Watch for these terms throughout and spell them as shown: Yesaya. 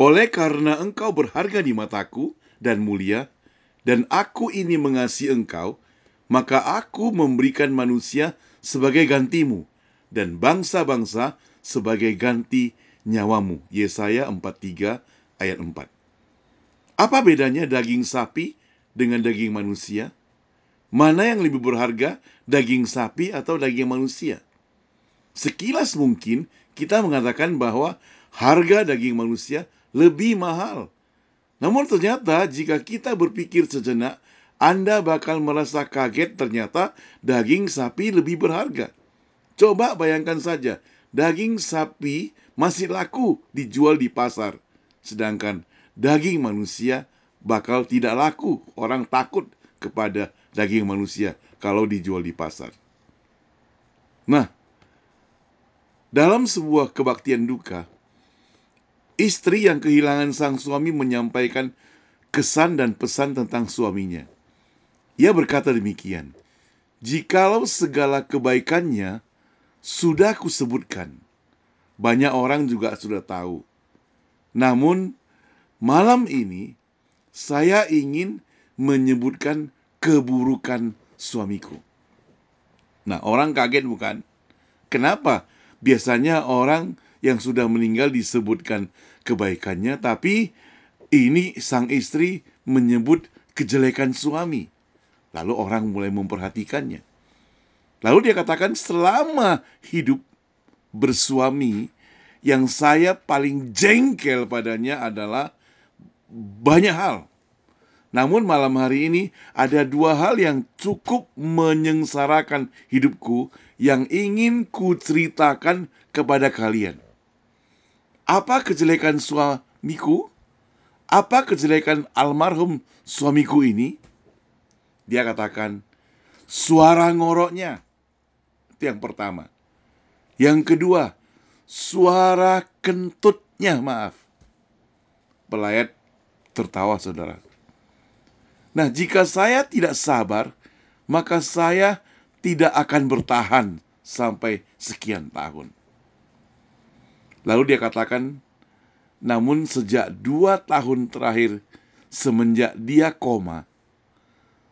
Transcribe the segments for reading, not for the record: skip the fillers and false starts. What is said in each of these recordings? Oleh karena engkau berharga di mataku dan mulia, dan aku ini mengasihi engkau, maka aku memberikan manusia sebagai gantimu, dan bangsa-bangsa sebagai ganti nyawamu. Yesaya 43 ayat 4. Apa bedanya daging sapi dengan daging manusia? Mana yang lebih berharga, daging sapi atau daging manusia? Sekilas mungkin kita mengatakan bahwa harga daging manusia lebih mahal. Namun ternyata jika kita berpikir sejenak, Anda bakal merasa kaget ternyata daging sapi lebih berharga. Coba bayangkan saja, daging sapi masih laku dijual di pasar. Sedangkan daging manusia bakal tidak laku. Orang takut kepada daging manusia kalau dijual di pasar. Nah, dalam sebuah kebaktian duka, istri yang kehilangan sang suami menyampaikan kesan dan pesan tentang suaminya. Ia berkata demikian, "Jikalau segala kebaikannya sudah kusebutkan, banyak orang juga sudah tahu. Namun, malam ini saya ingin menyebutkan keburukan suamiku." Nah, orang kaget bukan? Kenapa? Biasanya orang yang sudah meninggal disebutkan kebaikannya, tapi ini sang istri menyebut kejelekan suami. Lalu orang mulai memperhatikannya. Lalu dia katakan, selama hidup bersuami, yang saya paling jengkel padanya adalah banyak hal. Namun malam hari ini ada dua hal yang cukup menyengsarakan hidupku yang ingin kuceritakan kepada kalian. Apa kejelekan suamiku? Apa kejelekan almarhum suamiku ini? Dia katakan, suara ngoroknya. Itu yang pertama. Yang kedua, suara kentutnya, maaf. Pelayat tertawa, saudara. Nah, jika saya tidak sabar, maka saya tidak akan bertahan sampai sekian tahun. Lalu dia katakan, namun sejak 2 tahun terakhir, semenjak dia koma,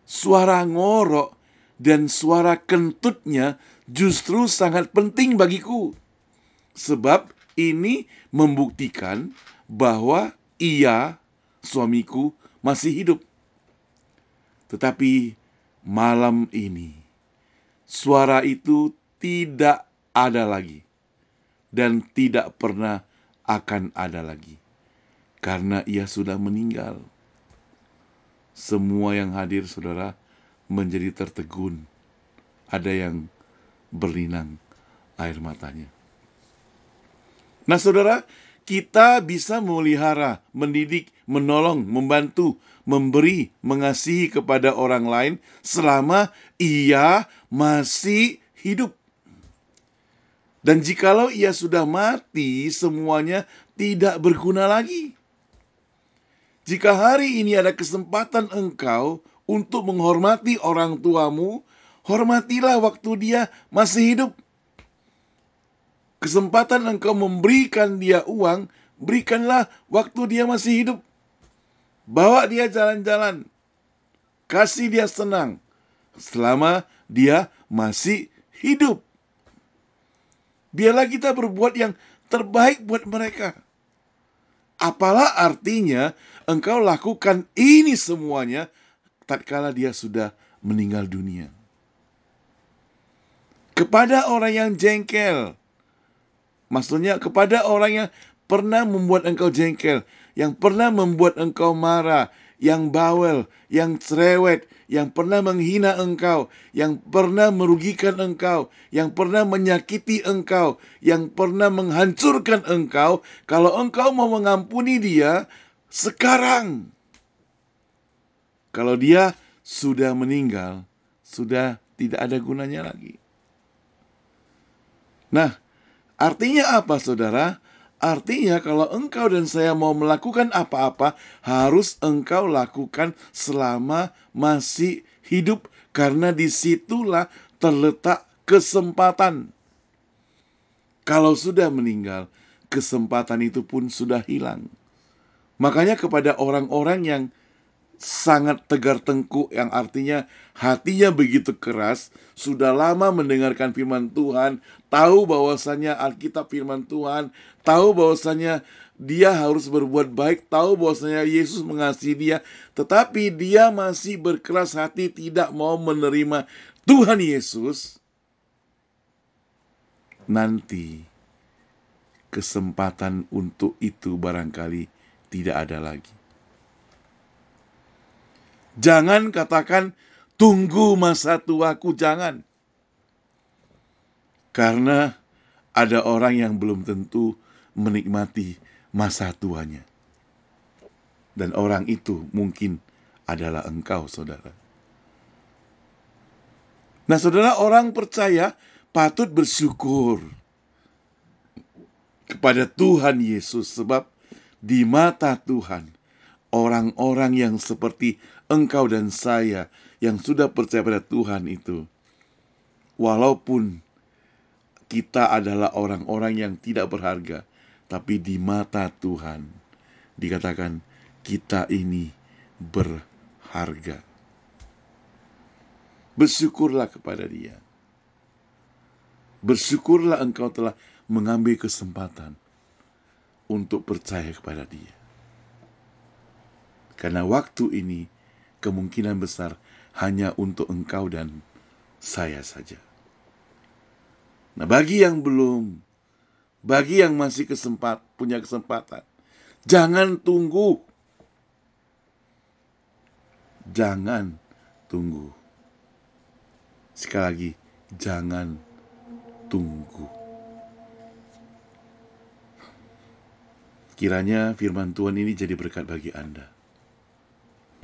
suara ngorok dan suara kentutnya justru sangat penting bagiku. Sebab ini membuktikan bahwa ia, suamiku, masih hidup. Tetapi malam ini, suara itu tidak ada lagi dan tidak pernah akan ada lagi karena ia sudah meninggal. Semua yang hadir, saudara, menjadi tertegun. Ada yang berlinang air matanya. Nah, saudara, kita bisa memelihara, mendidik, menolong, membantu, memberi, mengasihi kepada orang lain selama ia masih hidup. Dan jikalau ia sudah mati, semuanya tidak berguna lagi. Jika hari ini ada kesempatan engkau untuk menghormati orang tuamu, hormatilah waktu dia masih hidup. Kesempatan engkau memberikan dia uang, berikanlah waktu dia masih hidup. Bawa dia jalan-jalan. Kasih dia senang. Selama dia masih hidup. Biarlah kita berbuat yang terbaik buat mereka. Apalah artinya engkau lakukan ini semuanya tatkala dia sudah meninggal dunia. Kepada orang yang jengkel, maksudnya kepada orang yang pernah membuat engkau jengkel, yang pernah membuat engkau marah, yang bawel, yang cerewet, yang pernah menghina engkau, yang pernah merugikan engkau, yang pernah menyakiti engkau, yang pernah menghancurkan engkau. Kalau engkau mau mengampuni dia sekarang, kalau dia sudah meninggal, sudah tidak ada gunanya lagi. Nah, artinya apa, saudara? Artinya kalau engkau dan saya mau melakukan apa-apa, harus engkau lakukan selama masih hidup. Karena disitulah terletak kesempatan. Kalau sudah meninggal, kesempatan itu pun sudah hilang. Makanya kepada orang-orang yang sangat tegar tengkuk, yang artinya hatinya begitu keras, sudah lama mendengarkan firman Tuhan, tahu bahwasannya Alkitab firman Tuhan, tahu bahwasannya dia harus berbuat baik, tahu bahwasannya Yesus mengasihi dia, tetapi dia masih berkeras hati tidak mau menerima Tuhan Yesus. Nanti kesempatan untuk itu barangkali tidak ada lagi. Jangan katakan, tunggu masa tuaku, jangan. Karena ada orang yang belum tentu menikmati masa tuanya. Dan orang itu mungkin adalah engkau, saudara. Nah, saudara, orang percaya patut bersyukur kepada Tuhan Yesus. Sebab di mata Tuhan, orang-orang yang seperti engkau dan saya yang sudah percaya pada Tuhan itu, walaupun kita adalah orang-orang yang tidak berharga, tapi di mata Tuhan dikatakan kita ini berharga. Bersyukurlah kepada Dia. Bersyukurlah engkau telah mengambil kesempatan untuk percaya kepada Dia. Karena waktu ini kemungkinan besar hanya untuk engkau dan saya saja. Nah, bagi yang belum, bagi yang masih punya kesempatan, jangan tunggu. Jangan tunggu. Sekali lagi, jangan tunggu. Kiranya firman Tuhan ini jadi berkat bagi Anda.